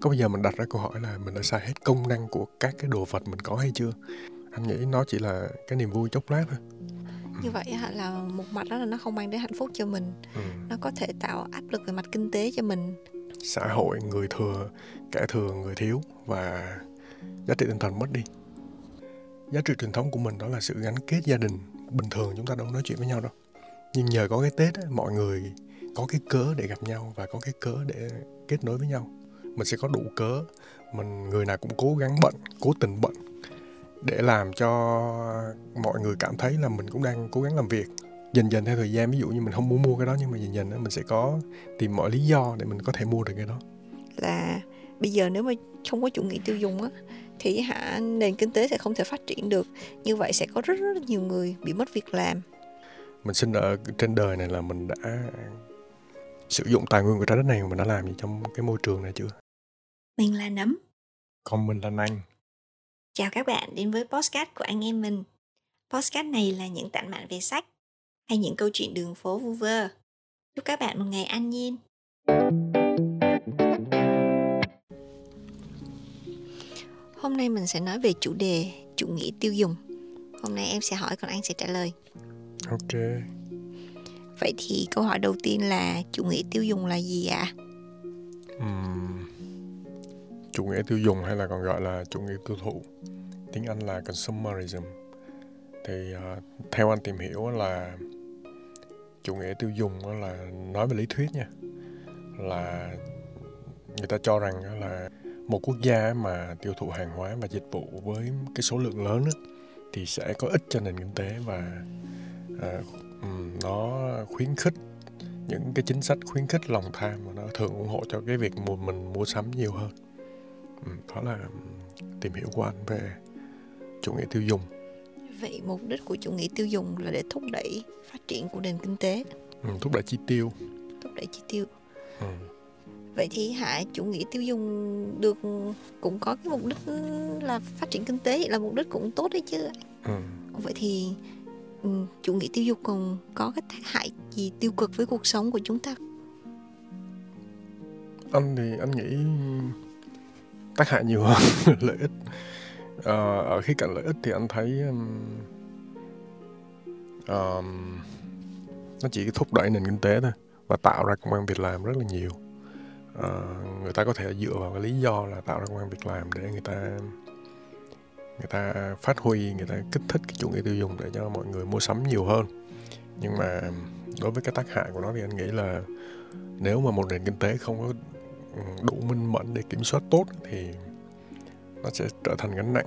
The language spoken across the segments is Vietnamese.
Có bây giờ mình đặt ra câu hỏi là mình đã xài hết công năng của các cái đồ vật mình có hay chưa? Anh nghĩ nó chỉ là cái niềm vui chốc lát thôi. Như vậy là một mặt đó là nó không mang đến hạnh phúc cho mình, nó có thể tạo áp lực về mặt kinh tế cho mình. Xã hội, người thừa, kẻ thừa, người thiếu và giá trị tinh thần mất đi. Giá trị truyền thống của mình đó là sự gắn kết gia đình. Bình thường chúng ta đâu nói chuyện với nhau đâu. Nhưng nhờ có cái Tết, mọi người có cái cớ để gặp nhau và có cái cớ để kết nối với nhau. Mình sẽ có đủ cớ, người nào cũng cố gắng bận, cố tình bận để làm cho mọi người cảm thấy là mình cũng đang cố gắng làm việc. Dần dần theo thời gian, ví dụ như mình không muốn mua cái đó, nhưng mà dần dần mình sẽ có tìm mọi lý do để mình có thể mua được cái đó. Là bây giờ nếu mà không có chủ nghĩa tiêu dùng á, thì nền kinh tế sẽ không thể phát triển được. Như vậy sẽ có rất nhiều người bị mất việc làm. Mình sinh ở trên đời này là mình đã sử dụng tài nguyên của trái đất này, mình đã làm gì trong cái môi trường này chưa? Mình là Nấm. Còn mình là Nanh. Chào các bạn đến với podcast của anh em mình. Podcast này là những tản mạn về sách hay những câu chuyện đường phố vu vơ. Chúc các bạn một ngày an nhiên. Hôm nay mình sẽ nói về chủ đề chủ nghĩa tiêu dùng. Hôm nay em sẽ hỏi, còn anh sẽ trả lời. Ok. Vậy thì câu hỏi đầu tiên là chủ nghĩa tiêu dùng là gì ạ? Chủ nghĩa tiêu dùng hay là còn gọi là chủ nghĩa tiêu thụ, tiếng Anh là consumerism, thì theo anh tìm hiểu là chủ nghĩa tiêu dùng là, nói về lý thuyết nha, là người ta cho rằng là một quốc gia mà tiêu thụ hàng hóa và dịch vụ với cái số lượng lớn thì sẽ có ích cho nền kinh tế, và nó khuyến khích những cái chính sách khuyến khích lòng tham, và nó thường ủng hộ cho cái việc mình mua sắm nhiều hơn. Đó là tìm hiểu của anh về chủ nghĩa tiêu dùng. Vậy mục đích của chủ nghĩa tiêu dùng là để thúc đẩy phát triển của nền kinh tế, thúc đẩy chi tiêu. Vậy thì chủ nghĩa tiêu dùng được cũng có cái mục đích là phát triển kinh tế, là mục đích cũng tốt đấy chứ. Vậy thì chủ nghĩa tiêu dùng còn có cái tác hại gì tiêu cực với cuộc sống của chúng ta? Anh thì anh nghĩ tác hại nhiều hơn lợi ích. Ở khía cạnh lợi ích thì anh thấy nó chỉ thúc đẩy nền kinh tế thôi và tạo ra công ăn việc làm rất là nhiều. Người ta có thể dựa vào cái lý do là tạo ra công ăn việc làm để người ta phát huy, người ta kích thích cái chủ nghĩa tiêu dùng để cho mọi người mua sắm nhiều hơn. Nhưng mà đối với cái tác hại của nó thì anh nghĩ là nếu mà một nền kinh tế không có đủ minh mẫn để kiểm soát tốt thì nó sẽ trở thành gánh nặng.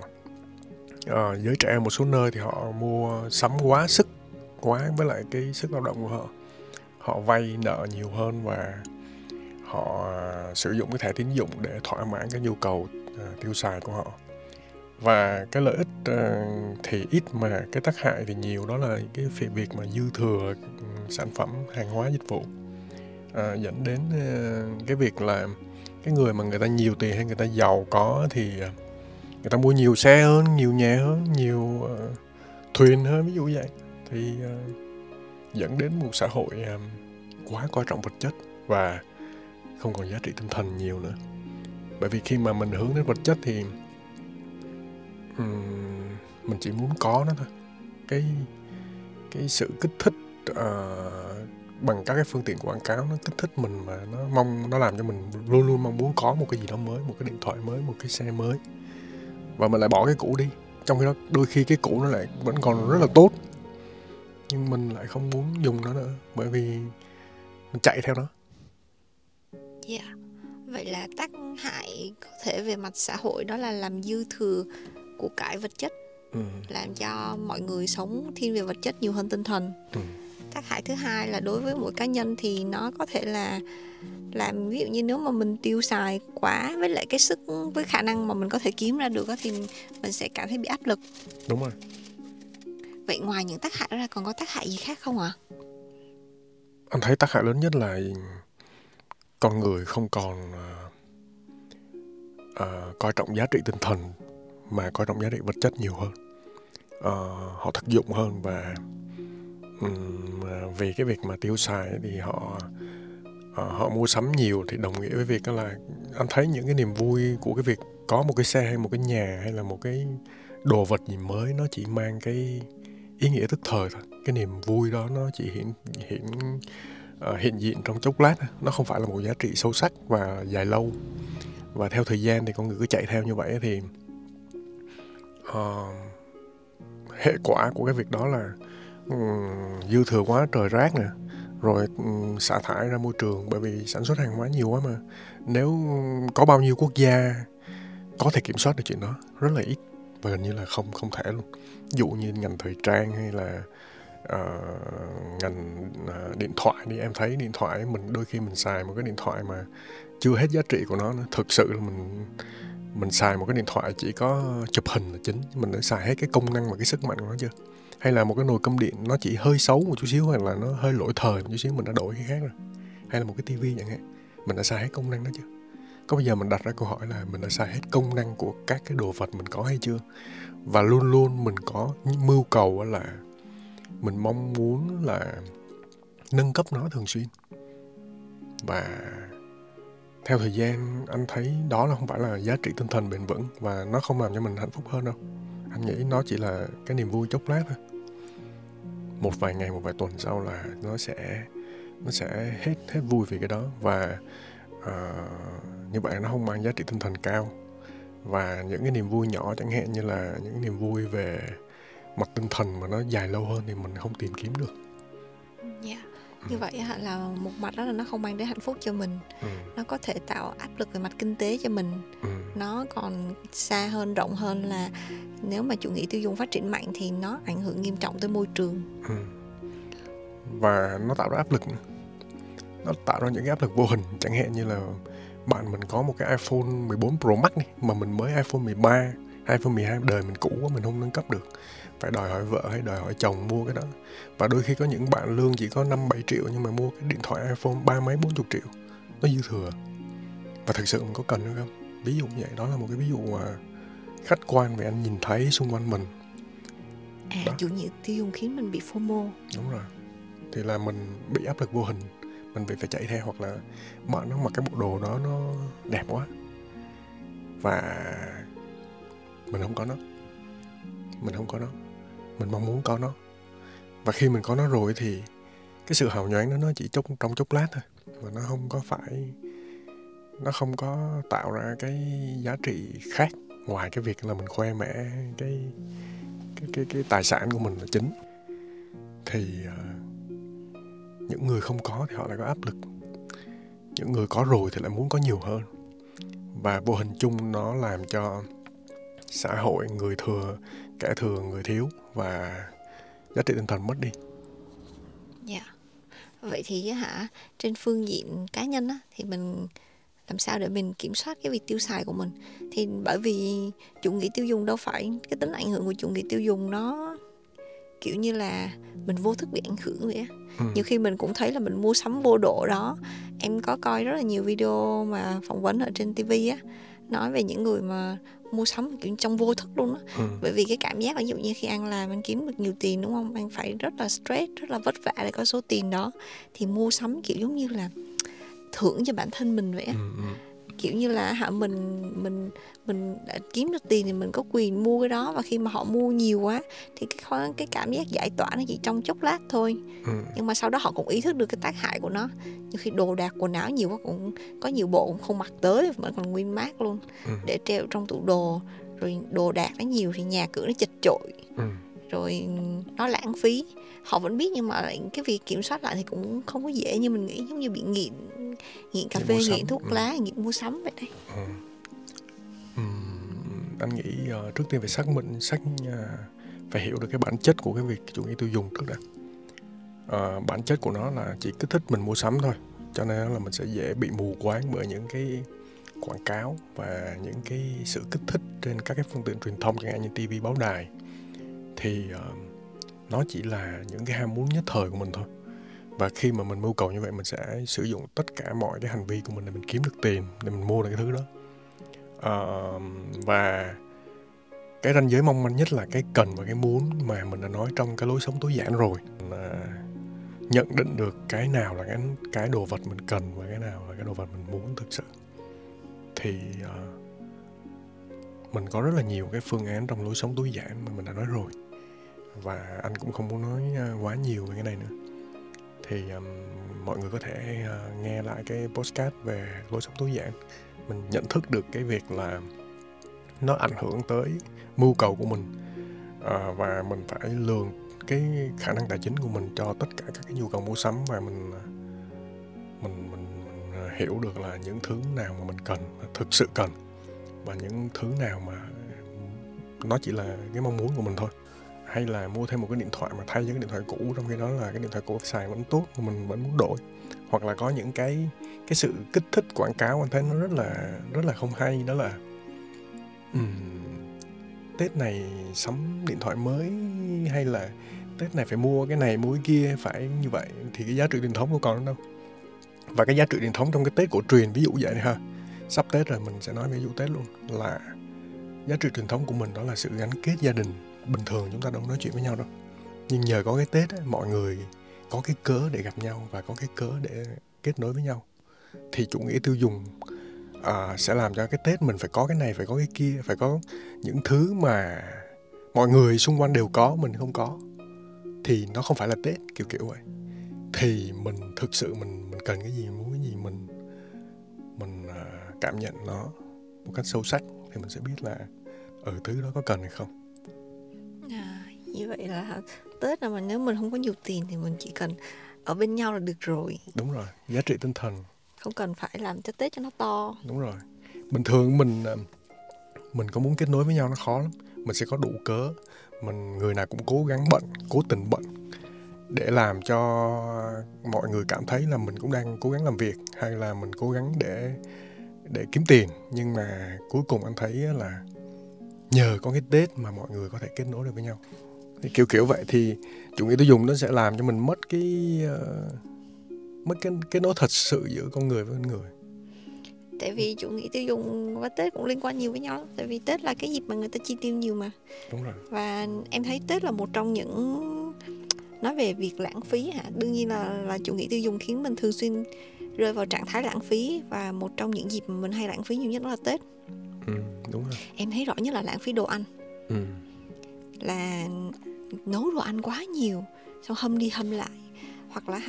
Giới trẻ một số nơi thì họ mua sắm quá sức, quá với lại cái sức lao động của họ. Họ vay nợ nhiều hơn và họ sử dụng cái thẻ tín dụng để thỏa mãn cái nhu cầu tiêu xài của họ. Và cái lợi ích thì ít mà cái tác hại thì nhiều, đó là cái việc mà dư thừa sản phẩm, hàng hóa, dịch vụ. Dẫn đến cái việc là cái người mà người ta nhiều tiền hay người ta giàu có thì người ta mua nhiều xe hơn, nhiều nhà hơn, nhiều thuyền hơn, ví dụ vậy. Thì dẫn đến một xã hội quá coi trọng vật chất và không còn giá trị tinh thần nhiều nữa. Bởi vì khi mà mình hướng đến vật chất thì mình chỉ muốn có nó thôi. Cái sự kích thích bằng các cái phương tiện quảng cáo nó kích thích mình, mà nó làm cho mình luôn luôn mong muốn có một cái gì đó mới, một cái điện thoại mới, một cái xe mới, và mình lại bỏ cái cũ đi. Trong khi đó đôi khi cái cũ nó lại vẫn còn rất là tốt, nhưng mình lại không muốn dùng nó nữa bởi vì mình chạy theo nó. Yeah. Vậy là tác hại có thể về mặt xã hội đó là làm dư thừa của cái vật chất, làm cho mọi người sống thiên về vật chất nhiều hơn tinh thần. Tác hại thứ hai là đối với mỗi cá nhân thì nó có thể là làm, ví dụ như nếu mà mình tiêu xài quá với lại cái sức, với khả năng mà mình có thể kiếm ra được thì mình sẽ cảm thấy bị áp lực. Đúng rồi. Vậy ngoài những tác hại đó ra còn có tác hại gì khác không ạ? Anh thấy tác hại lớn nhất là con người không còn coi trọng giá trị tinh thần mà coi trọng giá trị vật chất nhiều hơn. Họ thực dụng hơn và vì cái việc mà tiêu xài thì họ họ mua sắm nhiều thì đồng nghĩa với việc đó là anh thấy những cái niềm vui của cái việc có một cái xe hay một cái nhà hay là một cái đồ vật gì mới, nó chỉ mang cái ý nghĩa tức thời thôi. Cái niềm vui đó nó chỉ hiện diện trong chốc lát, nó không phải là một giá trị sâu sắc và dài lâu. Và theo thời gian thì con người cứ chạy theo như vậy thì hệ quả của cái việc đó là dư thừa quá trời rác nè, rồi xả thải ra môi trường, bởi vì sản xuất hàng hóa nhiều quá mà. Nếu có bao nhiêu quốc gia có thể kiểm soát được chuyện đó, rất là ít và gần như là không thể luôn. Ví dụ như ngành thời trang hay là ngành điện thoại đi, em thấy điện thoại mình đôi khi mình xài một cái điện thoại mà chưa hết giá trị của nó nữa. Thực sự là mình xài một cái điện thoại chỉ có chụp hình là chính, mình đã xài hết cái công năng và cái sức mạnh của nó chưa? Hay là một cái nồi cơm điện nó chỉ hơi xấu một chút xíu, hay là nó hơi lỗi thời một chút xíu, mình đã đổi cái khác rồi. Hay là một cái tivi chẳng hạn, mình đã xài hết công năng đó chưa? Có bây giờ mình đặt ra câu hỏi là mình đã xài hết công năng của các cái đồ vật mình có hay chưa? Và luôn luôn mình có mưu cầu là mình mong muốn là nâng cấp nó thường xuyên. Và theo thời gian anh thấy đó là không phải là giá trị tinh thần bền vững, và nó không làm cho mình hạnh phúc hơn đâu. Anh nghĩ nó chỉ là cái niềm vui chốc lát thôi. Một vài ngày, một vài tuần sau là nó sẽ hết vui vì cái đó. Và như vậy nó không mang giá trị tinh thần cao. Và những cái niềm vui nhỏ chẳng hạn như là những niềm vui về mặt tinh thần mà nó dài lâu hơn thì mình không tìm kiếm được. Như vậy là một mặt đó là nó không mang đến hạnh phúc cho mình, nó có thể tạo áp lực về mặt kinh tế cho mình, nó còn xa hơn, rộng hơn là nếu mà chủ nghĩa tiêu dùng phát triển mạnh thì nó ảnh hưởng nghiêm trọng tới môi trường. Và nó tạo ra áp lực, nó tạo ra những cái áp lực vô hình. Chẳng hạn như là bạn mình có một cái iPhone 14 Pro Max này, mà mình mới iPhone 13, iPhone 12 đời mình cũ quá, mình không nâng cấp được, phải đòi hỏi vợ hay đòi hỏi chồng mua cái đó. Và đôi khi có những bạn lương chỉ có 5-7 triệu nhưng mà mua cái điện thoại iPhone 30-40 triệu, nó dư thừa. Và thực sự mình có cần nữa không? Ví dụ vậy, đó là một cái ví dụ mà khách quan về anh nhìn thấy xung quanh mình. Chủ nghĩa tiêu dùng khiến mình bị FOMO. Đúng rồi. Thì là mình bị áp lực vô hình, mình phải chạy theo, hoặc là bạn nó mặc cái bộ đồ đó nó đẹp quá và mình không có nó. Mình mong muốn có nó. Và khi mình có nó rồi thì cái sự hào nhoáng đó nó chỉ trong chốc lát thôi, và nó không có tạo ra cái giá trị khác ngoài cái việc là mình khoe mẽ cái tài sản của mình là chính. Thì những người không có thì họ lại có áp lực, những người có rồi thì lại muốn có nhiều hơn. Và vô hình chung nó làm cho xã hội người thừa, kẻ thừa, người thiếu, và giá trị tinh thần mất đi. Vậy thì trên phương diện cá nhân á, thì mình làm sao để mình kiểm soát cái việc tiêu xài của mình? Thì bởi vì chủ nghĩa tiêu dùng đâu phải, cái tính ảnh hưởng của chủ nghĩa tiêu dùng nó kiểu như là mình vô thức bị ảnh hưởng vậy á. Nhiều khi mình cũng thấy là mình mua sắm vô độ đó. Em có coi rất là nhiều video mà phỏng vấn ở trên TV á, nói về những người mà mua sắm kiểu trong vô thức luôn á. Bởi vì cái cảm giác, ví dụ như khi ăn làm anh kiếm được nhiều tiền đúng không, anh phải rất là stress, rất là vất vả để có số tiền đó, thì mua sắm kiểu giống như là thưởng cho bản thân mình vậy á. Kiểu như là mình đã kiếm được tiền thì mình có quyền mua cái đó, và khi mà họ mua nhiều quá thì cái cảm giác giải tỏa nó chỉ trong chốc lát thôi. Nhưng mà sau đó họ cũng ý thức được cái tác hại của nó. Nhiều khi đồ đạc quần áo nhiều quá, cũng có nhiều bộ cũng không mặc tới mà còn nguyên mác luôn, để treo trong tủ đồ. Rồi đồ đạc nó nhiều thì nhà cửa nó chật chội, rồi nó lãng phí. Họ vẫn biết nhưng mà cái việc kiểm soát lại thì cũng không có dễ như mình nghĩ, giống như bị nghiện cà phê, nghiện thuốc lá, nghiện mua sắm vậy đấy. Anh nghĩ trước tiên phải phải hiểu được cái bản chất của cái việc chủ nghĩa tiêu dùng trước đã. Bản chất của nó là chỉ kích thích mình mua sắm thôi, cho nên là mình sẽ dễ bị mù quáng bởi những cái quảng cáo và những cái sự kích thích trên các cái phương tiện truyền thông chẳng hạn như TV, báo đài. Thì nó chỉ là những cái ham muốn nhất thời của mình thôi. Và khi mà mình mưu cầu như vậy, mình sẽ sử dụng tất cả mọi cái hành vi của mình để mình kiếm được tiền, để mình mua được cái thứ đó. Và cái ranh giới mong manh nhất là cái cần và cái muốn mà mình đã nói trong cái lối sống tối giản rồi. nhận định được cái nào là cái đồ vật mình cần và cái nào là cái đồ vật mình muốn thực sự. Thì mình có rất là nhiều cái phương án trong lối sống tối giản mà mình đã nói rồi, và anh cũng không muốn nói quá nhiều về cái này nữa. Thì mọi người có thể nghe lại cái podcast về lối sống tối giản. Mình nhận thức được cái việc là nó ảnh hưởng tới mưu cầu của mình, và mình phải lường cái khả năng tài chính của mình cho tất cả các cái nhu cầu mua sắm, và mình hiểu được là những thứ nào mà mình cần, thực sự cần, và những thứ nào mà nó chỉ là cái mong muốn của mình thôi. Hay là mua thêm một cái điện thoại mà thay cho cái điện thoại cũ, trong khi đó là cái điện thoại cũ xài vẫn tốt mà mình vẫn muốn đổi. Hoặc là có những cái sự kích thích quảng cáo anh thấy nó rất là không hay. Đó là Tết này sắm điện thoại mới, hay là Tết này phải mua cái này mua cái kia, phải như vậy. Thì cái giá trị truyền thống nó còn đâu. Và cái giá trị truyền thống trong cái Tết cổ truyền, ví dụ vậy này ha. Sắp Tết rồi mình sẽ nói ví dụ Tết luôn, là giá trị truyền thống của mình đó là sự gắn kết gia đình. Bình thường chúng ta đâu nói chuyện với nhau đâu, nhưng nhờ có cái Tết ấy, mọi người có cái cớ để gặp nhau và có cái cớ để kết nối với nhau. Thì chủ nghĩa tiêu dùng sẽ làm cho cái Tết mình phải có cái này, phải có cái kia, phải có những thứ mà mọi người xung quanh đều có, mình không có, thì nó không phải là Tết, kiểu vậy. Thì mình thực sự mình cần cái gì, muốn cái gì, mình cảm nhận nó một cách sâu sắc, thì mình sẽ biết là thứ đó có cần hay không. Như vậy là Tết là mà nếu mình không có nhiều tiền thì mình chỉ cần ở bên nhau là được rồi. Đúng rồi, giá trị tinh thần. Không cần phải làm cho Tết cho nó to. Đúng rồi. Bình thường mình có muốn kết nối với nhau nó khó lắm. Mình sẽ có đủ cớ. Người nào cũng cố gắng bận, cố tình bận để làm cho mọi người cảm thấy là mình cũng đang cố gắng làm việc, hay là mình cố gắng để kiếm tiền. Nhưng mà cuối cùng anh thấy là nhờ có cái Tết mà mọi người có thể kết nối được với nhau. Thì kiểu vậy, thì chủ nghĩa tiêu dùng nó sẽ làm cho mình mất cái kết nối thật sự giữa con người với con người. Tại vì chủ nghĩa tiêu dùng và Tết cũng liên quan nhiều với nhau. Tại vì Tết là cái dịp mà người ta chi tiêu nhiều mà. Đúng rồi. Và em thấy Tết là một trong những, nói về việc lãng phí hả, đương nhiên là chủ nghĩa tiêu dùng khiến mình thường xuyên rơi vào trạng thái lãng phí, và một trong những dịp mà mình hay lãng phí nhiều nhất đó là Tết. Đúng rồi. Em thấy rõ nhất là lãng phí đồ ăn. Là nấu đồ ăn quá nhiều, xong hâm đi hâm lại. Hoặc là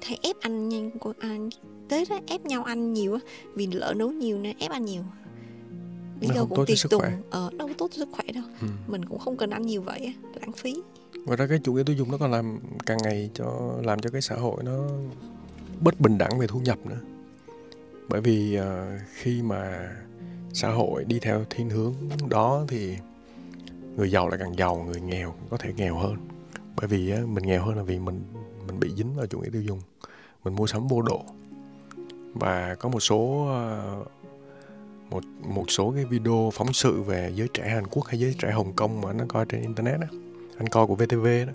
thấy ép ăn nhanh của anh Tết á, ép nhau ăn nhiều á, vì lỡ nấu nhiều nên ép ăn nhiều. Lý do cũng tiệc tùng, đâu có tốt cho sức khỏe đâu. Mình cũng không cần ăn nhiều vậy á, lãng phí. Ngoài ra cái chủ nghĩa tiêu dùng nó còn làm càng ngày làm cho cái xã hội nó bất bình đẳng về thu nhập nữa. Bởi vì khi mà xã hội đi theo thiên hướng đó thì người giàu lại càng giàu, người nghèo có thể nghèo hơn. Bởi vì mình nghèo hơn là vì mình bị dính vào chủ nghĩa tiêu dùng, mình mua sắm vô độ. Và có một số cái video phóng sự về giới trẻ Hàn Quốc hay giới trẻ Hồng Kông mà nó coi trên internet đó, anh coi của VTV đó,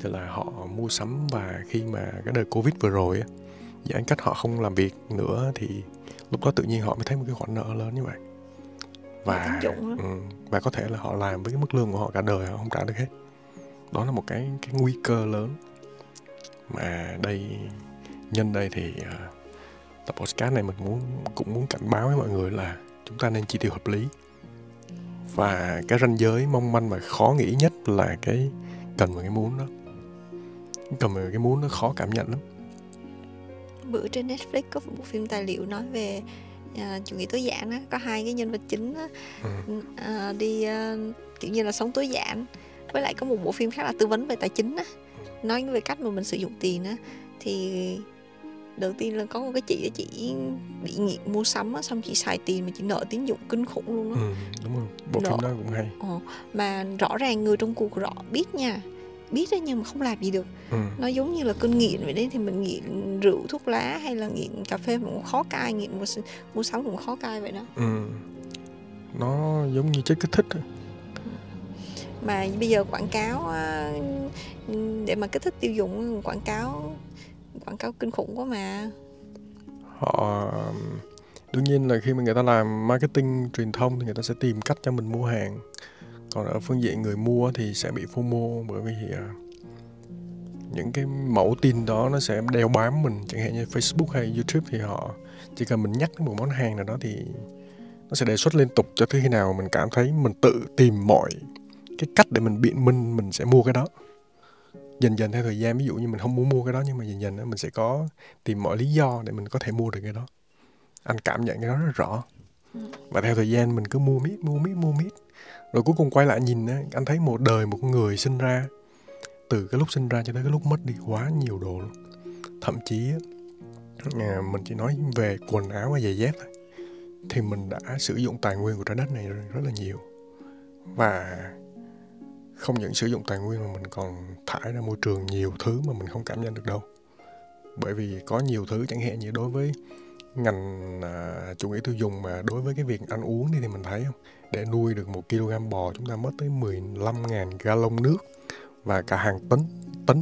thì là họ mua sắm. Và khi mà cái đợt Covid vừa rồi á, giãn cách họ không làm việc nữa, thì lúc đó tự nhiên họ mới thấy một cái khoản nợ lớn như vậy. Và có thể là họ làm với cái mức lương của họ cả đời họ không trả được hết. Đó là một cái nguy cơ lớn. Mà nhân đây thì tập podcast này mình cũng muốn cảnh báo với mọi người là chúng ta nên chi tiêu hợp lý. Và cái ranh giới mong manh và khó nghĩ nhất là cái cần và cái muốn đó. Cần và cái muốn nó khó cảm nhận lắm. Bữa trên Netflix có một phim tài liệu nói về chủ nghĩa tối giản đó, có hai cái nhân vật chính đó, đi kiểu như là sống tối giản. Với lại có một bộ phim khác là tư vấn về tài chính đó, nói về cách mà mình sử dụng tiền đó. Thì đầu tiên là có một cái chị đó, chị bị nghiện mua sắm đó, xong chị xài tiền mà chị nợ tín dụng kinh khủng luôn đó. Đúng rồi, bộ phim đó cũng hay. Mà rõ ràng người trong cuộc biết nha, biết đó, nhưng mà không làm gì được. Nó giống như là cơn nghiện vậy đấy. Thì mình nghiện rượu thuốc lá hay là nghiện cà phê cũng khó cai, nghiện mua sắm cũng khó cai vậy đó. Nó giống như chất kích thích. Mà bây giờ quảng cáo để mà kích thích tiêu dùng, quảng cáo kinh khủng quá mà. Họ đương nhiên là khi mà người ta làm marketing truyền thông thì người ta sẽ tìm cách cho mình mua hàng. Còn ở phương diện người mua thì sẽ bị FOMO, bởi vì những cái mẫu tin đó nó sẽ đeo bám mình. Chẳng hạn như Facebook hay YouTube thì họ chỉ cần mình nhắc đến một món hàng nào đó thì nó sẽ đề xuất liên tục cho tới khi nào mình cảm thấy mình tự tìm mọi cái cách để mình biện minh mình sẽ mua cái đó. Dần dần theo thời gian, ví dụ như mình không muốn mua cái đó nhưng mà dần dần mình sẽ có tìm mọi lý do để mình có thể mua được cái đó. Anh cảm nhận cái đó rất rõ. Và theo thời gian mình cứ mua miết. Rồi cuối cùng quay lại nhìn, anh thấy một đời một người sinh ra, từ cái lúc sinh ra cho tới cái lúc mất đi quá nhiều đồ luôn. Thậm chí mình chỉ nói về quần áo và giày dép thì mình đã sử dụng tài nguyên của trái đất này rất là nhiều. Và không những sử dụng tài nguyên mà mình còn thải ra môi trường nhiều thứ mà mình không cảm nhận được đâu. Bởi vì có nhiều thứ, chẳng hạn như đối với ngành chủ nghĩa tiêu dùng, mà đối với cái việc ăn uống thì mình thấy không, để nuôi được 1 kg bò chúng ta mất tới 15.000 gallon nước và cả hàng tấn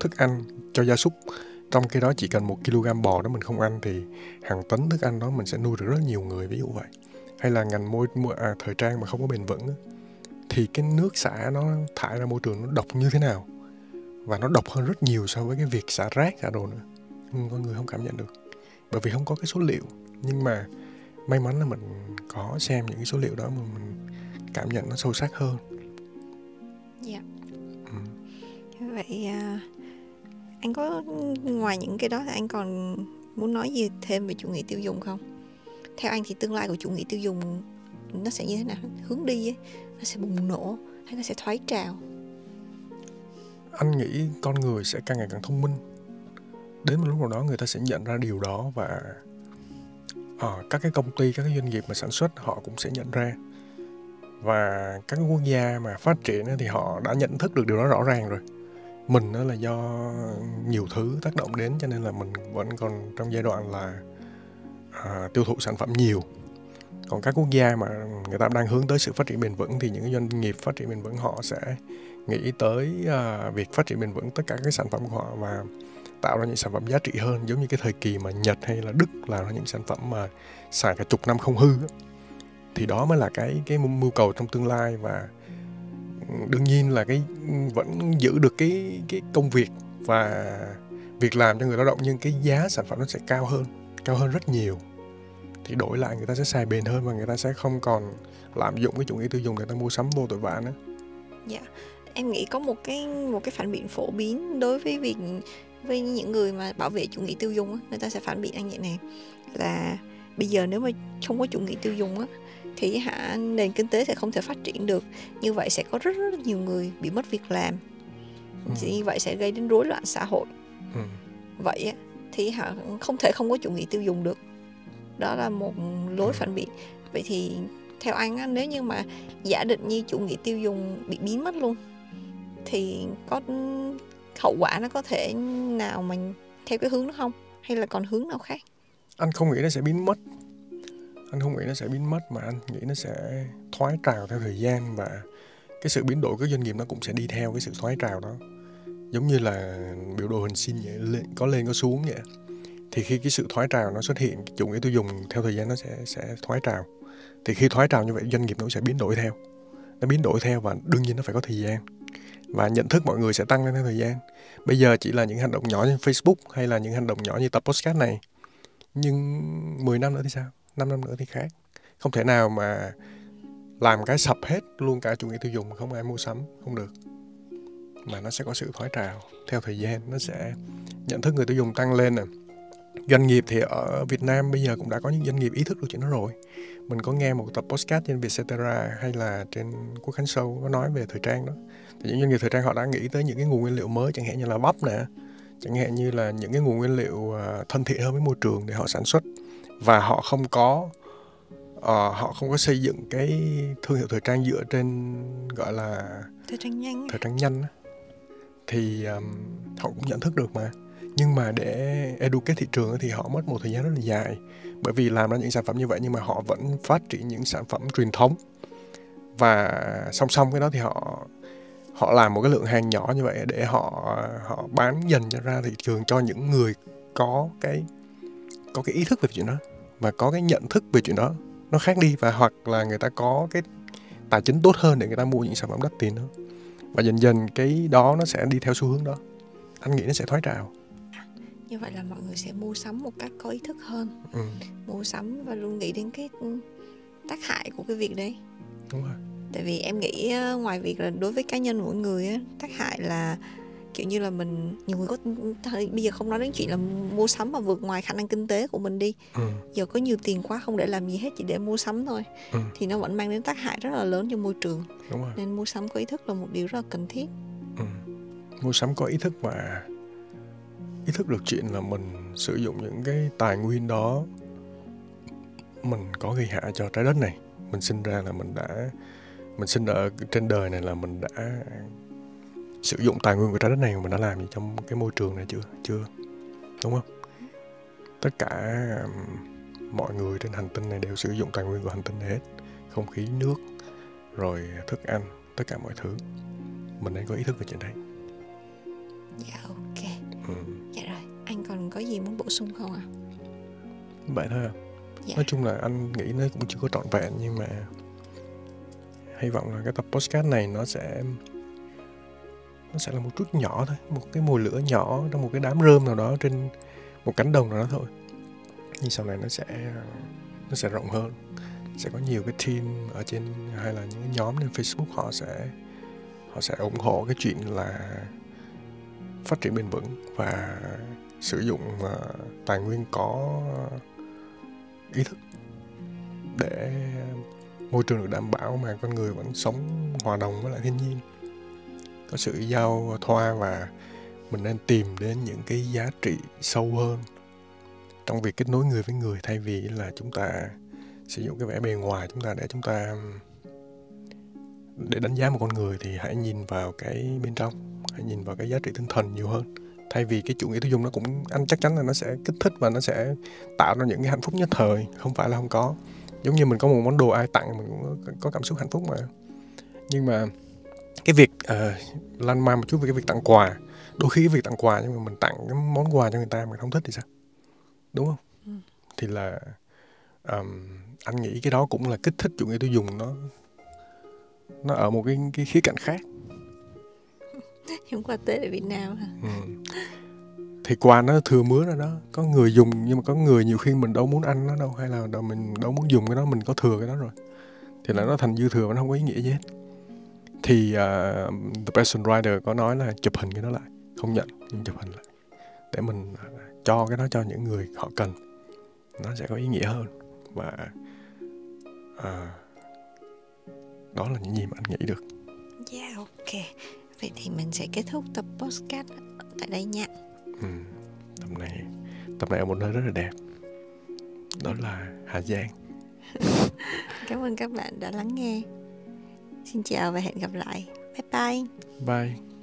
thức ăn cho gia súc. Trong khi đó chỉ cần 1 kg bò đó mình không ăn thì hàng tấn thức ăn đó mình sẽ nuôi được rất nhiều người, ví dụ vậy. Hay là ngành thời trang mà không có bền vững thì cái nước xả nó thải ra môi trường nó độc như thế nào, và nó độc hơn rất nhiều so với cái việc xả rác, xả đồ nữa. Nhưng con người không cảm nhận được bởi vì không có cái số liệu. Nhưng mà may mắn là mình có xem những cái số liệu đó mà mình cảm nhận nó sâu sắc hơn. Dạ. Vậy anh có, ngoài những cái đó thì anh còn muốn nói gì thêm về chủ nghĩa tiêu dùng không? Theo anh thì tương lai của chủ nghĩa tiêu dùng nó sẽ như thế nào? Hướng đi ấy, nó sẽ bùng nổ hay nó sẽ thoái trào? Anh nghĩ con người sẽ càng ngày càng thông minh. Đến một lúc nào đó người ta sẽ nhận ra điều đó, và các cái công ty, các cái doanh nghiệp mà sản xuất họ cũng sẽ nhận ra. Và các quốc gia mà phát triển thì họ đã nhận thức được điều đó rõ ràng rồi. Mình là do nhiều thứ tác động đến cho nên là mình vẫn còn trong giai đoạn là tiêu thụ sản phẩm nhiều. Còn các quốc gia mà người ta đang hướng tới sự phát triển bền vững thì những doanh nghiệp phát triển bền vững họ sẽ nghĩ tới việc phát triển bền vững tất cả các sản phẩm của họ và tạo ra những sản phẩm giá trị hơn, giống như cái thời kỳ mà Nhật hay là Đức làm ra những sản phẩm mà xài cả chục năm không hư. Thì đó mới là cái mưu cầu trong tương lai. Và đương nhiên là vẫn giữ được cái công việc và việc làm cho người lao động, nhưng cái giá sản phẩm nó sẽ cao hơn rất nhiều. Thì đổi lại người ta sẽ xài bền hơn và người ta sẽ không còn lạm dụng cái chủ nghĩa tiêu dùng để người ta mua sắm vô tội vạ nữa. Dạ, em nghĩ có một cái phản biện phổ biến đối với việc với những người mà bảo vệ chủ nghĩa tiêu dùng á, người ta sẽ phản biện anh vậy nè, là bây giờ nếu mà không có chủ nghĩa tiêu dùng á thì nền kinh tế sẽ không thể phát triển được, như vậy sẽ có rất rất nhiều người bị mất việc làm, như vậy sẽ gây đến rối loạn xã hội. Vậy á thì không thể không có chủ nghĩa tiêu dùng được. Đó là một lối phản biện. Vậy thì theo anh á, nếu như mà giả định như chủ nghĩa tiêu dùng bị biến mất luôn thì có hậu quả nó có thể nào mình theo cái hướng đó không? Hay là còn hướng nào khác? Anh không nghĩ nó sẽ biến mất. Mà anh nghĩ nó sẽ thoái trào theo thời gian, và cái sự biến đổi của doanh nghiệp nó cũng sẽ đi theo cái sự thoái trào đó. Giống như là biểu đồ hình sin vậy, có lên có xuống vậy. Thì khi cái sự thoái trào nó xuất hiện, chủ nghĩa tiêu dùng theo thời gian nó sẽ thoái trào. Thì khi thoái trào như vậy doanh nghiệp nó sẽ biến đổi theo. Nó biến đổi theo và đương nhiên nó phải có thời gian. Và nhận thức mọi người sẽ tăng lên theo thời gian. Bây giờ chỉ là những hành động nhỏ như Facebook hay là những hành động nhỏ như tập podcast này. Nhưng 10 năm nữa thì sao? 5 năm nữa thì khác. Không thể nào mà làm cái sập hết luôn cả chủ nghĩa tiêu dùng, không ai mua sắm, không được. Mà nó sẽ có sự thoái trào theo thời gian. Nó sẽ nhận thức người tiêu dùng tăng lên này. Doanh nghiệp thì ở Việt Nam bây giờ cũng đã có những doanh nghiệp ý thức được chuyện đó rồi. Mình có nghe một tập podcast trên Vietcetera hay là trên Quốc Khánh Show có nói về thời trang đó. Thì những doanh nghiệp thời trang họ đã nghĩ tới những cái nguồn nguyên liệu mới, chẳng hạn như là bắp nè, chẳng hạn như là những cái nguồn nguyên liệu thân thiện hơn với môi trường để họ sản xuất. Và họ không có xây dựng cái thương hiệu thời trang dựa trên gọi là thời trang nhanh. Thì họ cũng nhận thức được mà. Nhưng mà để educate thị trường thì họ mất một thời gian rất là dài. Bởi vì làm ra những sản phẩm như vậy nhưng mà họ vẫn phát triển những sản phẩm truyền thống. Và song song cái đó thì họ làm một cái lượng hàng nhỏ như vậy để họ bán dần ra thị trường cho những người có cái ý thức về chuyện đó và có cái nhận thức về chuyện đó nó khác đi, và hoặc là người ta có cái tài chính tốt hơn để người ta mua những sản phẩm đắt tiền đó. Và dần dần cái đó nó sẽ đi theo xu hướng đó. anh nghĩ nó sẽ thoái trào. Như vậy là mọi người sẽ mua sắm một cách có ý thức hơn, mua sắm và luôn nghĩ đến cái tác hại của cái việc đấy. Đúng rồi. Tại vì em nghĩ ngoài việc là đối với cá nhân mỗi người á, tác hại là kiểu như là mình, nhiều người có, bây giờ không nói đến chuyện là mua sắm mà vượt ngoài khả năng kinh tế của mình đi, giờ có nhiều tiền quá không để làm gì hết, chỉ để mua sắm thôi, thì nó vẫn mang đến tác hại rất là lớn cho môi trường. Đúng rồi. Nên mua sắm có ý thức là một điều rất là cần thiết. Mua sắm có ý thức mà ý thức được chuyện là mình sử dụng những cái tài nguyên đó, mình có gây hại cho trái đất này. Mình sinh ra là mình đã, mình sinh ra trên đời này là mình đã sử dụng tài nguyên của trái đất này, mình đã làm gì trong cái môi trường này chưa? Chưa, đúng không? Tất cả mọi người trên hành tinh này đều sử dụng tài nguyên của hành tinh này hết, không khí, nước, rồi thức ăn, tất cả mọi thứ. Mình nên có ý thức về chuyện đấy. Dạ ok. Dạ rồi, anh còn có gì muốn bổ sung không ạ? Vậy thôi ạ. Dạ. Nói chung là anh nghĩ nó cũng chưa có trọn vẹn, nhưng mà hy vọng là cái tập podcast này nó sẽ là một chút nhỏ thôi, một cái mồi lửa nhỏ trong một cái đám rơm nào đó trên một cánh đồng nào đó thôi. Nhưng sau này nó sẽ rộng hơn, sẽ có nhiều cái team ở trên hay là những cái nhóm trên Facebook họ sẽ ủng hộ cái chuyện là phát triển bền vững và sử dụng tài nguyên có ý thức để môi trường được đảm bảo mà con người vẫn sống hòa đồng với lại thiên nhiên, có sự giao thoa, và mình nên tìm đến những cái giá trị sâu hơn trong việc kết nối người với người, thay vì là chúng ta sử dụng cái vẻ bề ngoài chúng ta để đánh giá một con người, thì hãy nhìn vào cái bên trong, hãy nhìn vào cái giá trị tinh thần nhiều hơn. Thay vì cái chủ nghĩa tiêu dùng, nó cũng, anh chắc chắn là nó sẽ kích thích và nó sẽ tạo ra những cái hạnh phúc nhất thời, không phải là không có. Giống như mình có một món đồ ai tặng mình cũng có cảm xúc hạnh phúc mà. Nhưng mà cái việc lan man một chút về cái việc tặng quà, đôi khi cái việc tặng quà, nhưng mà mình tặng cái món quà cho người ta mà không thích thì sao, đúng không? Thì là anh nghĩ cái đó cũng là kích thích chủ nghĩa tiêu dùng, nó ở một cái khía cạnh khác. Không qua Tết ở Việt Nam hả? Thì quà nó thừa mứa ra đó, có người dùng, nhưng mà có người nhiều khi mình đâu muốn ăn nó đâu, hay là mình đâu muốn dùng cái đó, mình có thừa cái đó rồi thì là nó thành dư thừa, nó không có ý nghĩa gì hết. Thì The Passion Rider có nói là chụp hình cái đó lại, không nhận nhưng chụp hình lại để mình cho cái đó cho những người họ cần, nó sẽ có ý nghĩa hơn. Và đó là những gì mà anh nghĩ được. Yeah, ok. Vậy thì mình sẽ kết thúc tập podcast tại đây nha. Tập này ở một nơi rất là đẹp, đó là Hà Giang. Cảm ơn các bạn đã lắng nghe. Xin chào và hẹn gặp lại. Bye bye. Bye.